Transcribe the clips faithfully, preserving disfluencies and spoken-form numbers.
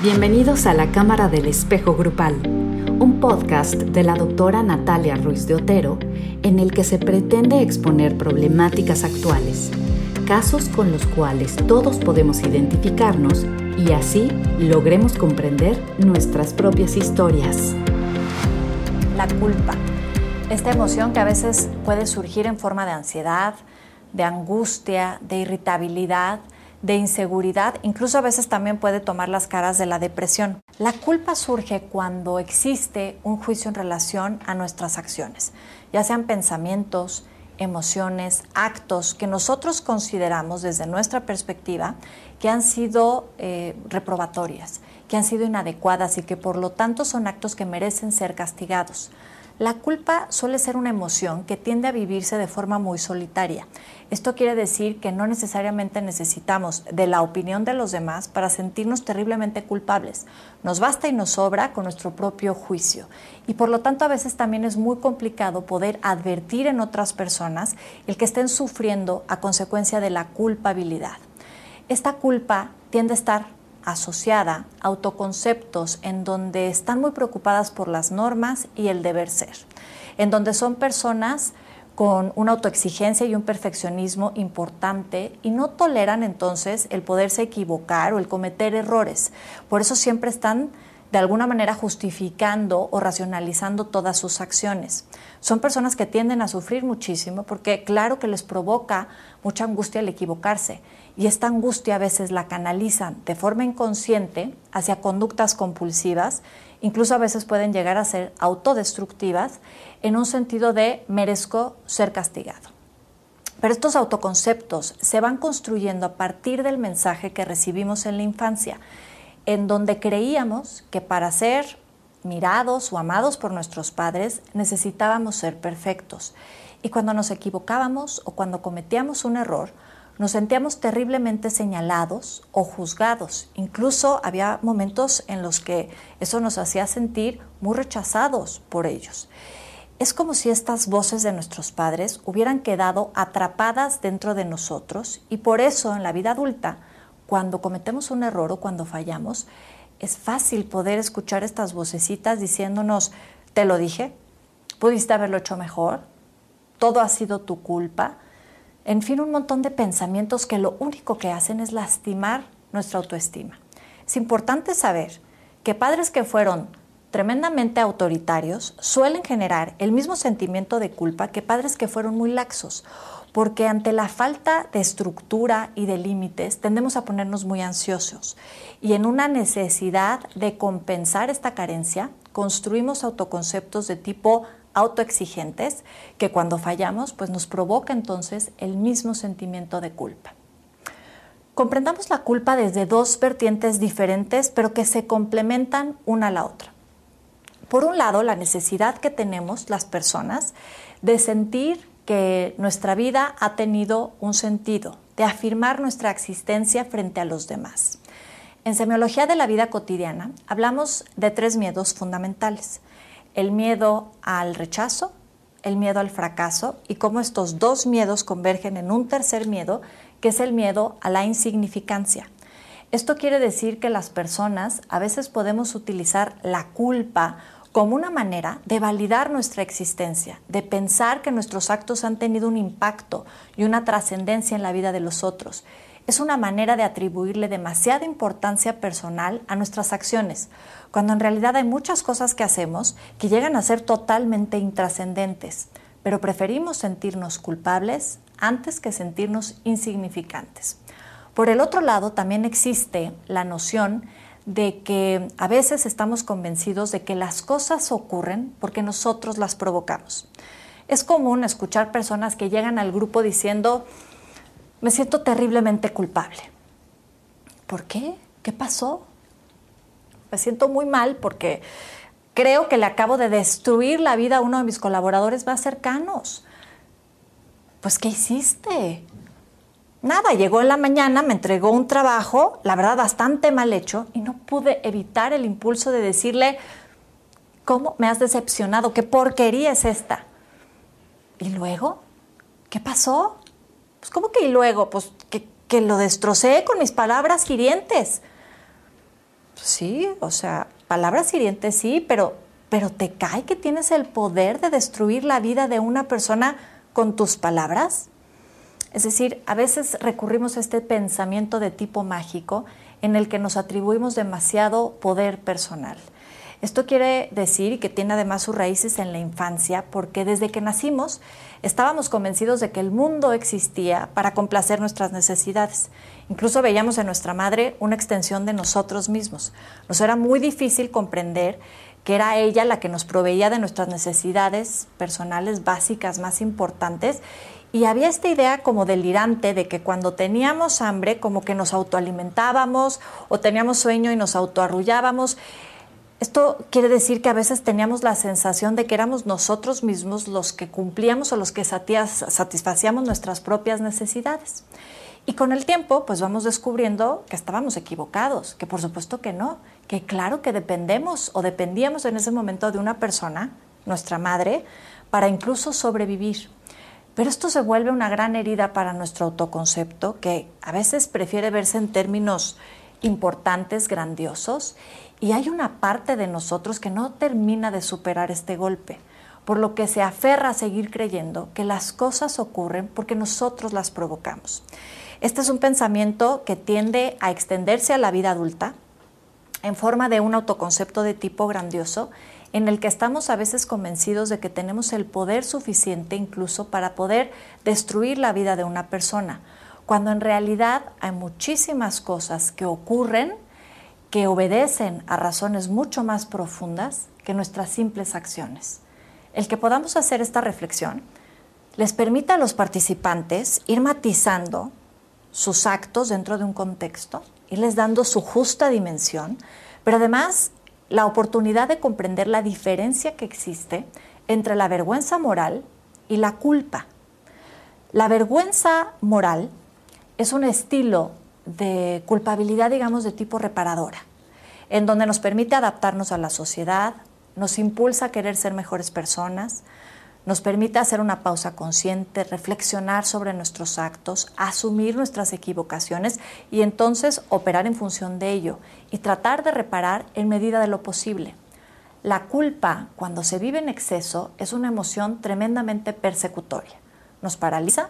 Bienvenidos a la Cámara del Espejo Grupal, un podcast de la doctora Natalia Ruiz de Otero, en el que se pretende exponer problemáticas actuales, casos con los cuales todos podemos identificarnos y así logremos comprender nuestras propias historias. La culpa, esta emoción que a veces puede surgir en forma de ansiedad, de angustia, de irritabilidad, de inseguridad, incluso a veces también puede tomar las caras de la depresión. La culpa surge cuando existe un juicio en relación a nuestras acciones, ya sean pensamientos, emociones, actos que nosotros consideramos desde nuestra perspectiva que han sido eh, reprobatorias, que han sido inadecuadas y que por lo tanto son actos que merecen ser castigados. La culpa suele ser una emoción que tiende a vivirse de forma muy solitaria. Esto quiere decir que no necesariamente necesitamos de la opinión de los demás para sentirnos terriblemente culpables. Nos basta y nos sobra con nuestro propio juicio. Y por lo tanto a veces también es muy complicado poder advertir en otras personas el que estén sufriendo a consecuencia de la culpabilidad. Esta culpa tiende a estar asociada a autoconceptos en donde están muy preocupadas por las normas y el deber ser, en donde son personas con una autoexigencia y un perfeccionismo importante y no toleran entonces el poderse equivocar o el cometer errores. Por eso siempre están de alguna manera justificando o racionalizando todas sus acciones. Son personas que tienden a sufrir muchísimo porque claro que les provoca mucha angustia el equivocarse y esta angustia a veces la canalizan de forma inconsciente hacia conductas compulsivas, incluso a veces pueden llegar a ser autodestructivas en un sentido de merezco ser castigado. Pero estos autoconceptos se van construyendo a partir del mensaje que recibimos en la infancia, en donde creíamos que para ser mirados o amados por nuestros padres necesitábamos ser perfectos. Y cuando nos equivocábamos o cuando cometíamos un error, nos sentíamos terriblemente señalados o juzgados. Incluso había momentos en los que eso nos hacía sentir muy rechazados por ellos. Es como si estas voces de nuestros padres hubieran quedado atrapadas dentro de nosotros y por eso en la vida adulta, cuando cometemos un error o cuando fallamos, es fácil poder escuchar estas vocecitas diciéndonos, te lo dije, pudiste haberlo hecho mejor, todo ha sido tu culpa. En fin, un montón de pensamientos que lo único que hacen es lastimar nuestra autoestima. Es importante saber que padres que fueron tremendamente autoritarios suelen generar el mismo sentimiento de culpa que padres que fueron muy laxos, porque ante la falta de estructura y de límites tendemos a ponernos muy ansiosos y en una necesidad de compensar esta carencia construimos autoconceptos de tipo autoexigentes que cuando fallamos pues nos provoca entonces el mismo sentimiento de culpa. Comprendamos la culpa desde dos vertientes diferentes pero que se complementan una a la otra. Por un lado, la necesidad que tenemos las personas de sentir que nuestra vida ha tenido un sentido, de afirmar nuestra existencia frente a los demás. En semiología de la vida cotidiana hablamos de tres miedos fundamentales: el miedo al rechazo, el miedo al fracaso y cómo estos dos miedos convergen en un tercer miedo, que es el miedo a la insignificancia. Esto quiere decir que las personas a veces podemos utilizar la culpa como una manera de validar nuestra existencia, de pensar que nuestros actos han tenido un impacto y una trascendencia en la vida de los otros. Es una manera de atribuirle demasiada importancia personal a nuestras acciones, cuando en realidad hay muchas cosas que hacemos que llegan a ser totalmente intrascendentes, pero preferimos sentirnos culpables antes que sentirnos insignificantes. Por el otro lado, también existe la noción de que a veces estamos convencidos de que las cosas ocurren porque nosotros las provocamos. Es común escuchar personas que llegan al grupo diciendo, me siento terriblemente culpable. ¿Por qué? ¿Qué pasó? Me siento muy mal porque creo que le acabo de destruir la vida a uno de mis colaboradores más cercanos. Pues, ¿qué hiciste? Nada, llegó en la mañana, me entregó un trabajo, la verdad bastante mal hecho, y no pude evitar el impulso de decirle, ¿cómo me has decepcionado? ¿Qué porquería es esta? ¿Y luego? ¿Qué pasó? Pues, ¿cómo que y luego? Pues que, que lo destrocé con mis palabras hirientes. sí, o sea, palabras hirientes sí, pero, pero ¿te cae que tienes el poder de destruir la vida de una persona con tus palabras? Es decir, a veces recurrimos a este pensamiento de tipo mágico en el que nos atribuimos demasiado poder personal. Esto quiere decir que tiene además sus raíces en la infancia, porque desde que nacimos estábamos convencidos de que el mundo existía para complacer nuestras necesidades. Incluso veíamos en nuestra madre una extensión de nosotros mismos. Nos era muy difícil comprender que era ella la que nos proveía de nuestras necesidades personales básicas más importantes, y había esta idea como delirante de que cuando teníamos hambre como que nos autoalimentábamos, o teníamos sueño y nos autoarrullábamos. Esto quiere decir que a veces teníamos la sensación de que éramos nosotros mismos los que cumplíamos o los que satisfacíamos nuestras propias necesidades. Y con el tiempo, pues vamos descubriendo que estábamos equivocados, que por supuesto que no, que claro que dependemos o dependíamos en ese momento de una persona, nuestra madre, para incluso sobrevivir. Pero esto se vuelve una gran herida para nuestro autoconcepto, que a veces prefiere verse en términos importantes, grandiosos, y hay una parte de nosotros que no termina de superar este golpe, por lo que se aferra a seguir creyendo que las cosas ocurren porque nosotros las provocamos. Este es un pensamiento que tiende a extenderse a la vida adulta en forma de un autoconcepto de tipo grandioso, en el que estamos a veces convencidos de que tenemos el poder suficiente incluso para poder destruir la vida de una persona, cuando en realidad hay muchísimas cosas que ocurren que obedecen a razones mucho más profundas que nuestras simples acciones. El que podamos hacer esta reflexión les permite a los participantes ir matizando sus actos dentro de un contexto, irles dando su justa dimensión, pero además la oportunidad de comprender la diferencia que existe entre la vergüenza moral y la culpa. La vergüenza moral es un estilo de culpabilidad, digamos, de tipo reparadora, en donde nos permite adaptarnos a la sociedad, nos impulsa a querer ser mejores personas, nos permite hacer una pausa consciente, reflexionar sobre nuestros actos, asumir nuestras equivocaciones y entonces operar en función de ello y tratar de reparar en medida de lo posible. La culpa, cuando se vive en exceso, es una emoción tremendamente persecutoria. Nos paraliza,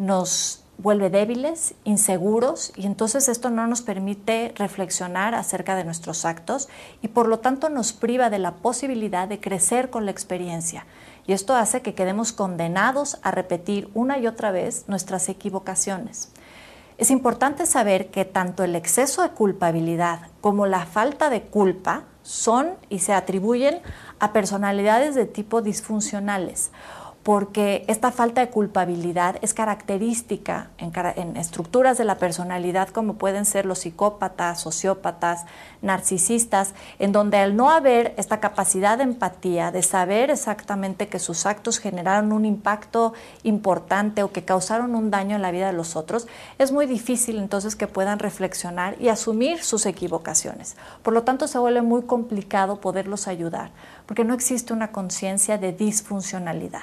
nos vuelve débiles, inseguros, y entonces esto no nos permite reflexionar acerca de nuestros actos y por lo tanto nos priva de la posibilidad de crecer con la experiencia. Y esto hace que quedemos condenados a repetir una y otra vez nuestras equivocaciones. Es importante saber que tanto el exceso de culpabilidad como la falta de culpa son y se atribuyen a personalidades de tipo disfuncionales, porque esta falta de culpabilidad es característica en, car- en estructuras de la personalidad como pueden ser los psicópatas, sociópatas, narcisistas, en donde al no haber esta capacidad de empatía, de saber exactamente que sus actos generaron un impacto importante o que causaron un daño en la vida de los otros, es muy difícil entonces que puedan reflexionar y asumir sus equivocaciones. Por lo tanto, se vuelve muy complicado poderlos ayudar, porque no existe una conciencia de disfuncionalidad.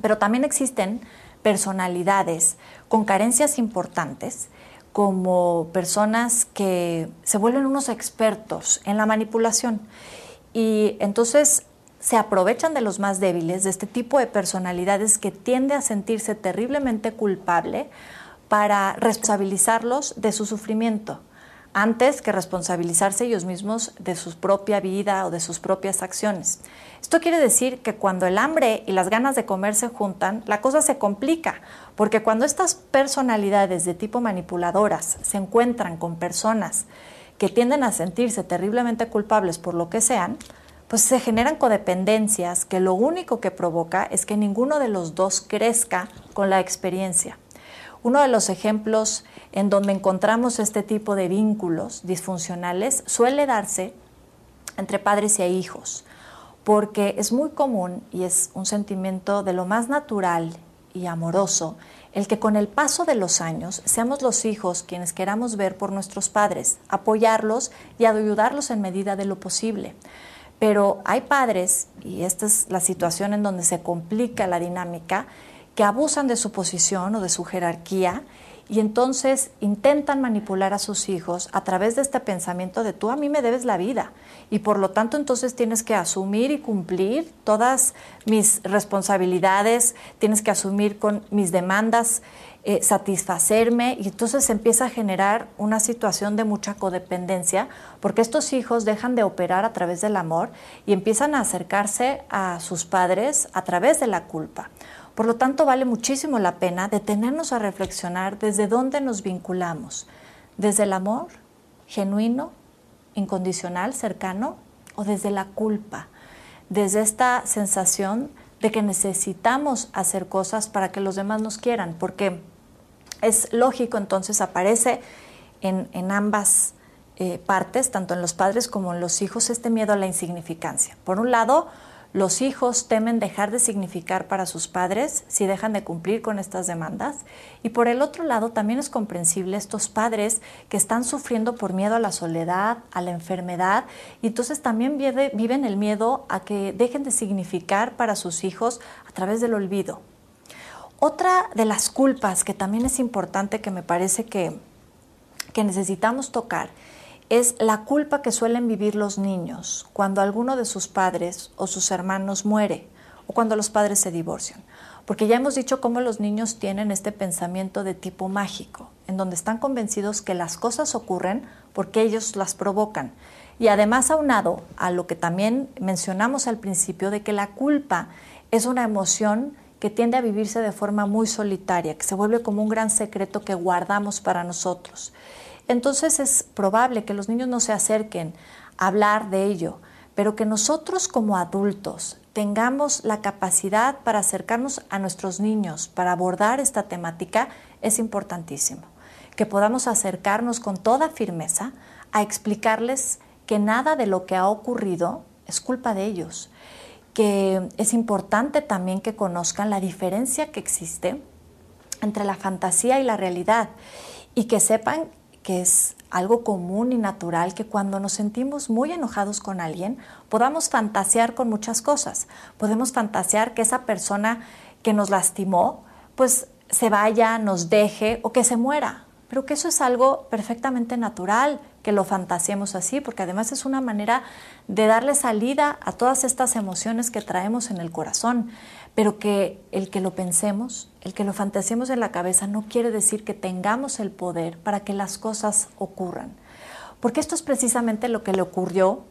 Pero también existen personalidades con carencias importantes, como personas que se vuelven unos expertos en la manipulación y entonces se aprovechan de los más débiles, de este tipo de personalidades que tiende a sentirse terriblemente culpable para responsabilizarlos de su sufrimiento, antes que responsabilizarse ellos mismos de su propia vida o de sus propias acciones. Esto quiere decir que cuando el hambre y las ganas de comer se juntan, la cosa se complica, porque cuando estas personalidades de tipo manipuladoras se encuentran con personas que tienden a sentirse terriblemente culpables por lo que sean, pues se generan codependencias que lo único que provoca es que ninguno de los dos crezca con la experiencia. Uno de los ejemplos en donde encontramos este tipo de vínculos disfuncionales suele darse entre padres e hijos, porque es muy común y es un sentimiento de lo más natural y amoroso el que con el paso de los años seamos los hijos quienes queramos ver por nuestros padres, apoyarlos y ayudarlos en medida de lo posible. Pero hay padres, y esta es la situación en donde se complica la dinámica, que abusan de su posición o de su jerarquía y entonces intentan manipular a sus hijos a través de este pensamiento de tú a mí me debes la vida y por lo tanto entonces tienes que asumir y cumplir todas mis responsabilidades, tienes que asumir con mis demandas, eh, satisfacerme, y entonces se empieza a generar una situación de mucha codependencia porque estos hijos dejan de operar a través del amor y empiezan a acercarse a sus padres a través de la culpa. Por lo tanto, vale muchísimo la pena detenernos a reflexionar desde dónde nos vinculamos, desde el amor genuino, incondicional, cercano, o desde la culpa, desde esta sensación de que necesitamos hacer cosas para que los demás nos quieran, porque es lógico, entonces aparece en, en ambas eh, partes, tanto en los padres como en los hijos, este miedo a la insignificancia. Por un lado, los hijos temen dejar de significar para sus padres si dejan de cumplir con estas demandas. Y por el otro lado, también es comprensible estos padres que están sufriendo por miedo a la soledad, a la enfermedad, y entonces también vive, viven el miedo a que dejen de significar para sus hijos a través del olvido. Otra de las culpas que también es importante, que me parece que, que necesitamos tocar, es la culpa que suelen vivir los niños cuando alguno de sus padres o sus hermanos muere o cuando los padres se divorcian. Porque ya hemos dicho cómo los niños tienen este pensamiento de tipo mágico, en donde están convencidos que las cosas ocurren porque ellos las provocan. Y además, aunado a lo que también mencionamos al principio, de que la culpa es una emoción que tiende a vivirse de forma muy solitaria, que se vuelve como un gran secreto que guardamos para nosotros. Entonces es probable que los niños no se acerquen a hablar de ello, pero que nosotros como adultos tengamos la capacidad para acercarnos a nuestros niños, para abordar esta temática, es importantísimo. Que podamos acercarnos con toda firmeza a explicarles que nada de lo que ha ocurrido es culpa de ellos. Que es importante también que conozcan la diferencia que existe entre la fantasía y la realidad, y que sepan que es algo común y natural que cuando nos sentimos muy enojados con alguien podamos fantasear con muchas cosas. Podemos fantasear que esa persona que nos lastimó pues se vaya, nos deje o que se muera, pero que eso es algo perfectamente natural que lo fantaseemos así, porque además es una manera de darle salida a todas estas emociones que traemos en el corazón, pero que el que lo pensemos, el que lo fantaseemos en la cabeza, no quiere decir que tengamos el poder para que las cosas ocurran. Porque esto es precisamente lo que le ocurrió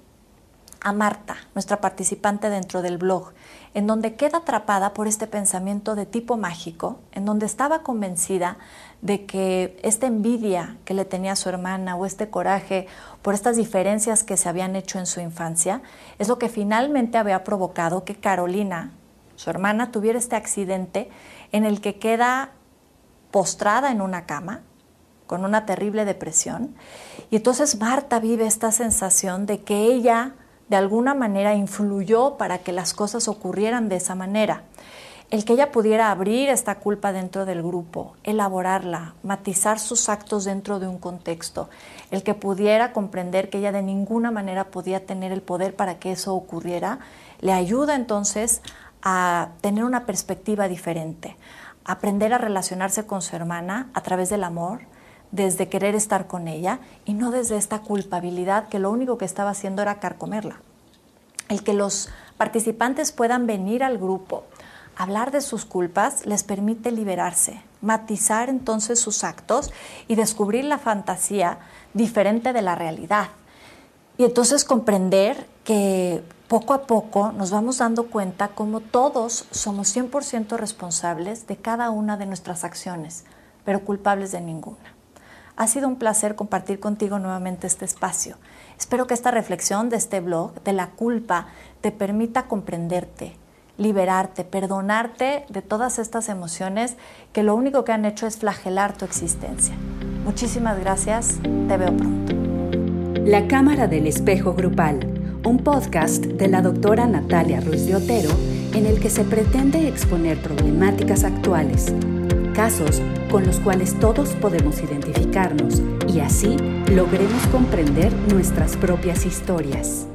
a Marta, nuestra participante dentro del blog, en donde queda atrapada por este pensamiento de tipo mágico, en donde estaba convencida de que esta envidia que le tenía a su hermana o este coraje por estas diferencias que se habían hecho en su infancia es lo que finalmente había provocado que Carolina, su hermana, tuviera este accidente en el que queda postrada en una cama con una terrible depresión. Y entonces Marta vive esta sensación de que ella de alguna manera influyó para que las cosas ocurrieran de esa manera. El que ella pudiera abrir esta culpa dentro del grupo, elaborarla, matizar sus actos dentro de un contexto, el que pudiera comprender que ella de ninguna manera podía tener el poder para que eso ocurriera, le ayuda entonces a tener una perspectiva diferente, aprender a relacionarse con su hermana a través del amor, desde querer estar con ella y no desde esta culpabilidad que lo único que estaba haciendo era carcomerla. El que los participantes puedan venir al grupo, hablar de sus culpas, les permite liberarse, matizar entonces sus actos y descubrir la fantasía diferente de la realidad. Y entonces comprender que poco a poco nos vamos dando cuenta cómo todos somos cien por ciento responsables de cada una de nuestras acciones, pero culpables de ninguna. Ha sido un placer compartir contigo nuevamente este espacio. Espero que esta reflexión de este blog, de la culpa, te permita comprenderte, liberarte, perdonarte de todas estas emociones que lo único que han hecho es flagelar tu existencia. Muchísimas gracias, te veo pronto. La Cámara del Espejo Grupal, un podcast de la doctora Natalia Ruiz de Otero, en el que se pretende exponer problemáticas actuales, casos con los cuales todos podemos identificarnos y así logremos comprender nuestras propias historias.